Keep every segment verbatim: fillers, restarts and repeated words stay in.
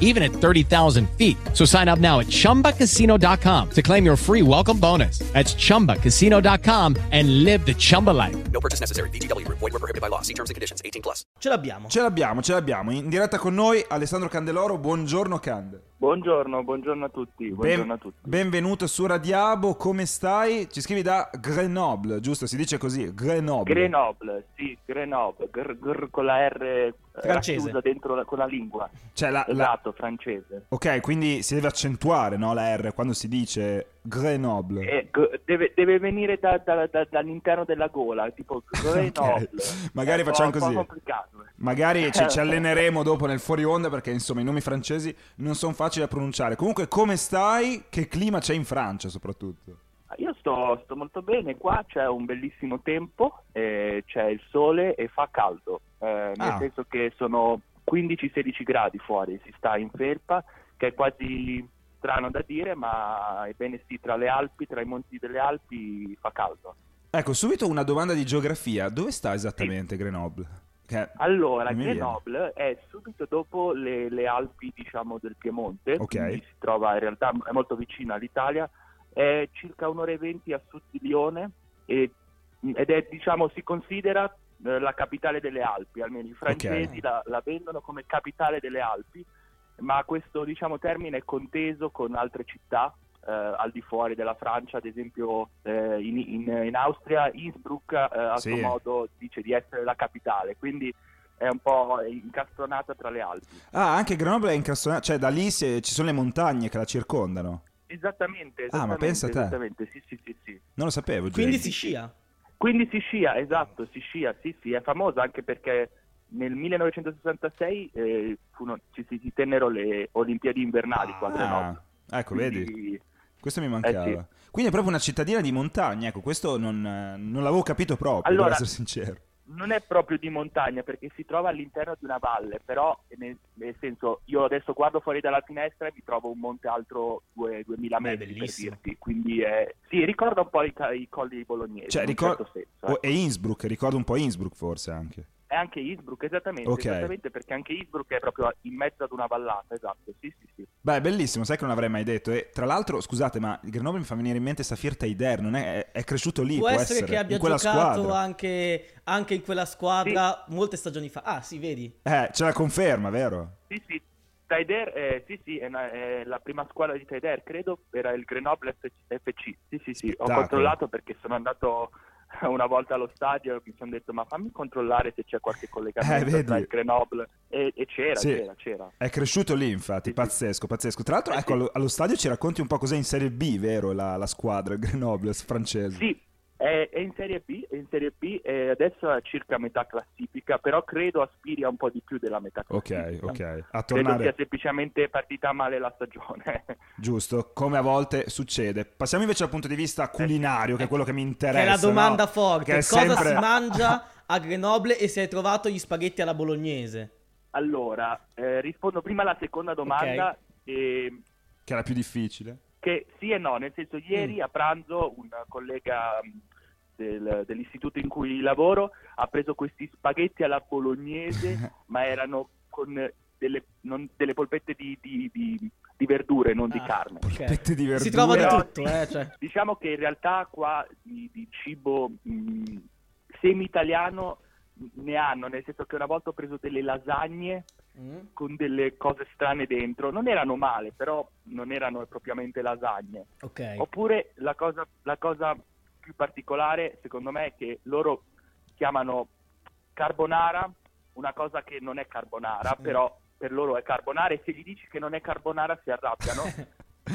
even at thirty thousand feet. So sign up now at chumba casino dot com to claim your free welcome bonus. That's chumba casino dot com and live the Chumba life. No purchase necessary. V G W. Void where prohibited by law. See terms and conditions. eighteen plus. Ce l'abbiamo. Ce l'abbiamo, ce l'abbiamo. In diretta con noi Alessandro Candeloro. Buongiorno Cand. Buongiorno, buongiorno a tutti. Buongiorno ben, a tutti. Benvenuto su Radiabo. Come stai? Ci scrivi da Grenoble, giusto? Si dice così, Grenoble. Grenoble, sì, Grenoble. Gr, gr, con la R... francese dentro la, con la lingua, cioè la, esatto, la... francese. Ok, quindi si deve accentuare, no, la R quando si dice Grenoble. Eh, g- deve, deve venire da, da, da, dall'interno della gola, tipo Grenoble. Okay. Magari è facciamo così. Magari ci, ci alleneremo dopo nel fuori onda, perché insomma i nomi francesi non sono facili da pronunciare. Comunque, come stai? Che clima c'è in Francia soprattutto? Io sto, sto molto bene, qua c'è un bellissimo tempo, eh, c'è il sole e fa caldo, eh, nel ah. senso che sono quindici sedici gradi fuori, si sta in felpa, che è quasi strano da dire, ma ebbene sì, tra le Alpi, tra i monti delle Alpi fa caldo. Ecco, subito una domanda di geografia, dove sta esattamente sì. Grenoble? Che allora, Grenoble è subito dopo le, le Alpi, diciamo, del Piemonte, okay. Quindi si trova, in realtà è molto vicina all'Italia, è circa un'ora e venti a sud di Lione e, ed è, diciamo, si considera eh, la capitale delle Alpi, almeno i francesi okay. la, la vendono come capitale delle Alpi, ma questo, diciamo, termine è conteso con altre città eh, al di fuori della Francia, ad esempio eh, in, in, in Austria Innsbruck eh, a sì. suo modo dice di essere la capitale, quindi è un po' incastonata tra le Alpi. Ah, anche Grenoble è incastonata, cioè da lì se, ci sono le montagne che la circondano. Esattamente, esattamente. Ah, ma pensa te. Esattamente, sì, sì, sì, sì. Non lo sapevo. Quindi si scia. Quindi si scia, esatto, si scia, sì, sì, è famosa anche perché nel millenovecentosessantasei eh, funo, ci si tennero le Olimpiadi invernali ah, qua a Grenoble. Ecco, quindi, vedi, questo mi mancava. Eh, sì. Quindi è proprio una cittadina di montagna, ecco, questo non, non l'avevo capito proprio, allora, per essere sincero. Non è proprio di montagna perché si trova all'interno di una valle, però nel, nel senso io adesso guardo fuori dalla finestra e mi trovo un monte alto duemila metri, per dirti, quindi eh, sì, ricorda un po' i, i colli bolognesi, cioè, ricor- certo senso, eh. E Innsbruck, ricorda un po' Innsbruck forse anche. È anche Innsbruck, esattamente, okay. Esattamente, perché anche Innsbruck è proprio in mezzo ad una vallata, esatto, sì, sì, sì. Beh, bellissimo, sai che non l'avrei mai detto. E tra l'altro, scusate, ma il Grenoble mi fa venire in mente Safir Taider, non è, è cresciuto lì, può, può essere, essere che abbia giocato anche, anche in quella squadra sì. molte stagioni fa. Ah, sì, vedi? Eh, ce la conferma, vero? Sì, sì, Taider, eh, sì, sì, è, una, è la prima squadra di Taider, credo, era il Grenoble F C, sì, sì, sì, spettacolo. Ho controllato perché sono andato... una volta allo stadio mi sono detto ma fammi controllare se c'è qualche collegamento eh, tra il Grenoble e, e c'era, sì. c'era, c'era. È cresciuto lì infatti, sì, pazzesco, sì. pazzesco. Tra l'altro eh, ecco, sì. allo, allo stadio ci racconti un po' cos'è in Serie B, vero, la, la squadra, il Grenoble francese? Sì, è, è in Serie B, è in Serie B e adesso è circa metà classifica, però credo aspiri a un po' di più della metà classifica. Ok, ok. A tornare... Credo sia semplicemente partita male la stagione. Giusto, come a volte succede. Passiamo invece dal punto di vista culinario, eh, che è quello che mi interessa. Che è la domanda, no? Forte, cosa sempre... si mangia a Grenoble e se hai trovato gli spaghetti alla bolognese? Allora, eh, rispondo prima alla seconda domanda. Okay. E... che è la più difficile. Che sì e no, nel senso ieri mm. a pranzo un collega... Del, dell'istituto in cui lavoro ha preso questi spaghetti alla bolognese ma erano con delle, non, delle polpette di, di, di, di verdure, non ah, di carne, polpette di verdure. Si trova di tutto, eh, cioè. Diciamo che in realtà qua di, di cibo mh, semi-italiano ne hanno, nel senso che una volta ho preso delle lasagne mm. con delle cose strane dentro, non erano male però non erano propriamente lasagne, okay. Oppure la cosa, la cosa più particolare secondo me è che loro chiamano carbonara una cosa che non è carbonara, sì. Però per loro è carbonara, e se gli dici che non è carbonara si arrabbiano.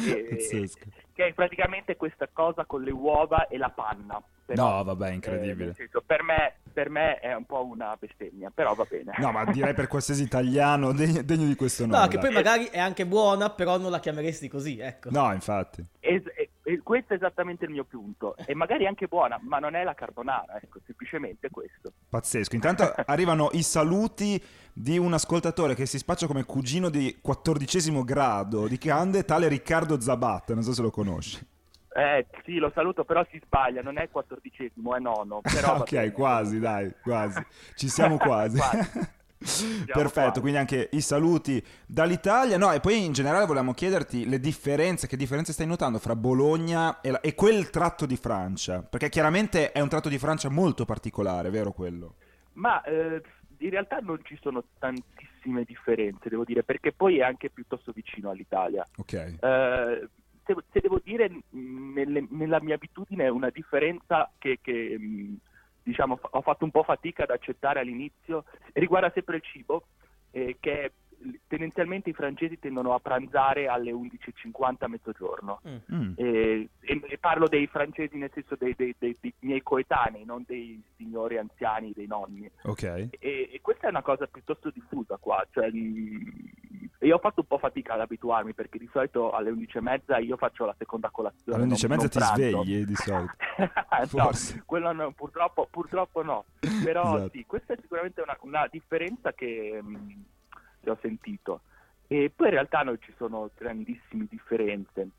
e, che è praticamente questa cosa con le uova e la panna. Però, no, vabbè, incredibile. Eh, senso, per me, per me è un po' una bestemmia, però va bene. No, ma direi per qualsiasi italiano degno, degno di questo nome. No, che poi magari è anche buona, però non la chiameresti così, ecco. No, infatti. Es- es- questo è esattamente il mio punto. E magari è anche buona, ma non è la carbonara, ecco, semplicemente questo. Pazzesco. Intanto arrivano i saluti di un ascoltatore che si spaccia come cugino di quattordicesimo grado di Cande, tale Riccardo Zabatta, non so se lo conosci. Eh sì, lo saluto, però si sbaglia, non è quattordicesimo, è nono. Però ok, quasi, dai, quasi. Ci siamo quasi. quasi. Siamo Perfetto, quasi. Quindi anche i saluti dall'Italia. No, e poi in generale volevamo chiederti le differenze, che differenze stai notando fra Bologna e, la, e quel tratto di Francia? Perché chiaramente è un tratto di Francia molto particolare, vero quello? Ma eh, in realtà non ci sono tantissime differenze, devo dire, perché poi è anche piuttosto vicino all'Italia. Ok. Eh, Se devo dire, nelle, nella mia abitudine, una differenza che, che diciamo ho fatto un po' fatica ad accettare all'inizio riguarda sempre il cibo, eh, che tendenzialmente i francesi tendono a pranzare alle undici e cinquanta a mezzogiorno. Mm. Eh, e, e parlo dei francesi nel senso dei, dei, dei, dei miei coetanei, non dei signori anziani, dei nonni. Okay. E, e questa è una cosa piuttosto diffusa qua, cioè... E io ho fatto un po' fatica ad abituarmi, perché di solito alle undici e mezza io faccio la seconda colazione. Alle undici e mezza ti svegli di solito? No, forse. Quello no, purtroppo, purtroppo no. Però esatto. Sì, questa è sicuramente una, una differenza che, mh, che ho sentito. E poi in realtà non ci sono grandissime differenze,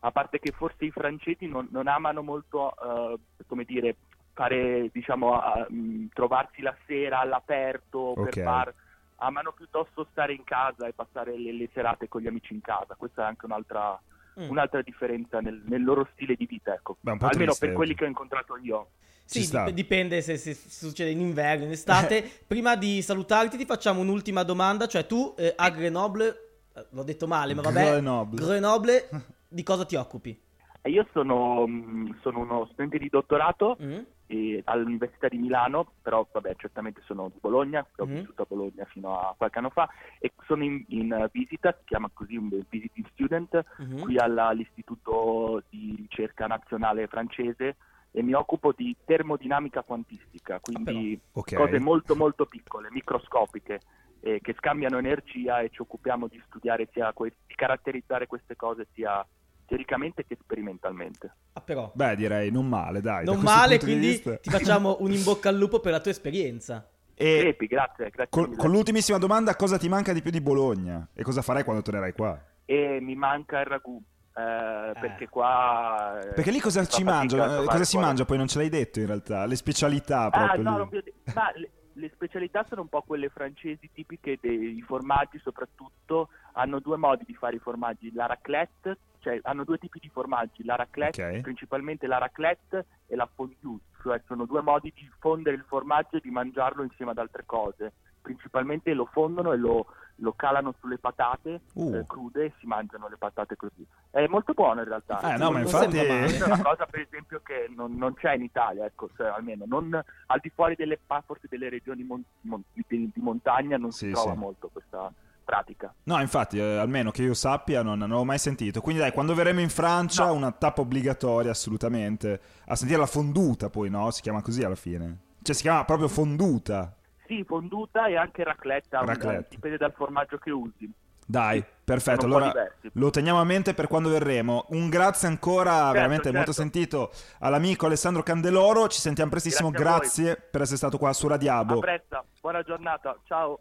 a parte che forse i francesi non, non amano molto, uh, come dire, fare, diciamo, uh, mh, trovarsi la sera all'aperto, okay. Per bar. Amano piuttosto stare in casa e passare le, le serate con gli amici in casa. Questa è anche un'altra mm. un'altra differenza nel, nel loro stile di vita, ecco. Beh, almeno per serve. Quelli che ho incontrato io. Sì, dip- dipende se, se succede in inverno, in estate. Prima di salutarti ti facciamo un'ultima domanda, cioè tu eh, a Grenoble, l'ho detto male ma vabbè, Grenoble, Grenoble di cosa ti occupi? Eh, io sono, sono uno studente di dottorato mm. E all'Università di Milano, però vabbè, certamente sono di Bologna, ho mm. vissuto a Bologna fino a qualche anno fa, e sono in, in visita, si chiama così, un visiting student, mm. qui alla, all'Istituto di Ricerca Nazionale Francese, e mi occupo di termodinamica quantistica, quindi ah, okay. Cose molto molto piccole, microscopiche, eh, che scambiano energia, e ci occupiamo di studiare, sia que- di caratterizzare queste cose sia teoricamente che sperimentalmente. Ah, però. Beh, direi non male, dai. Non male, quindi vista... ti facciamo un in bocca al lupo per la tua esperienza. E Crepi, grazie, grazie con, con l'ultimissima domanda, cosa ti manca di più di Bologna? E cosa farai quando tornerai qua? E mi manca il ragù, eh, eh. perché qua... Perché lì cosa ci mangia? Cosa si mangia? Poi non ce l'hai detto in realtà, le specialità proprio. Ah, no, non più... Ma le, le specialità sono un po' quelle francesi tipiche dei formaggi, soprattutto. Hanno due modi di fare i formaggi, la raclette, cioè hanno due tipi di formaggi, la raclette, okay. Principalmente la raclette e la fondue, cioè sono due modi di fondere il formaggio e di mangiarlo insieme ad altre cose. Principalmente lo fondono e lo, lo calano sulle patate uh. eh, crude, e si mangiano le patate così. È molto buono in realtà. Eh, no, ma infatti è una cosa per esempio che non, non c'è in Italia, ecco, cioè, almeno non al di fuori delle forse delle regioni mon- mon- di, di montagna non sì, si trova sì. molto questa pratica. No, infatti, eh, almeno che io sappia non, non l'ho mai sentito. Quindi dai, quando verremo in Francia, no. Una tappa obbligatoria assolutamente. A sentire la fonduta poi, no? Si chiama così alla fine. Cioè si chiama proprio fonduta. Sì, fonduta e anche racletta. Racletta. Dipende dal formaggio che usi. Dai, sì, perfetto. Allora lo teniamo a mente per quando verremo. Un grazie ancora, certo, veramente certo. Molto sentito all'amico Alessandro Candeloro. Ci sentiamo prestissimo. Grazie, grazie per essere stato qua su Radiabo. A presto, buona giornata. Ciao.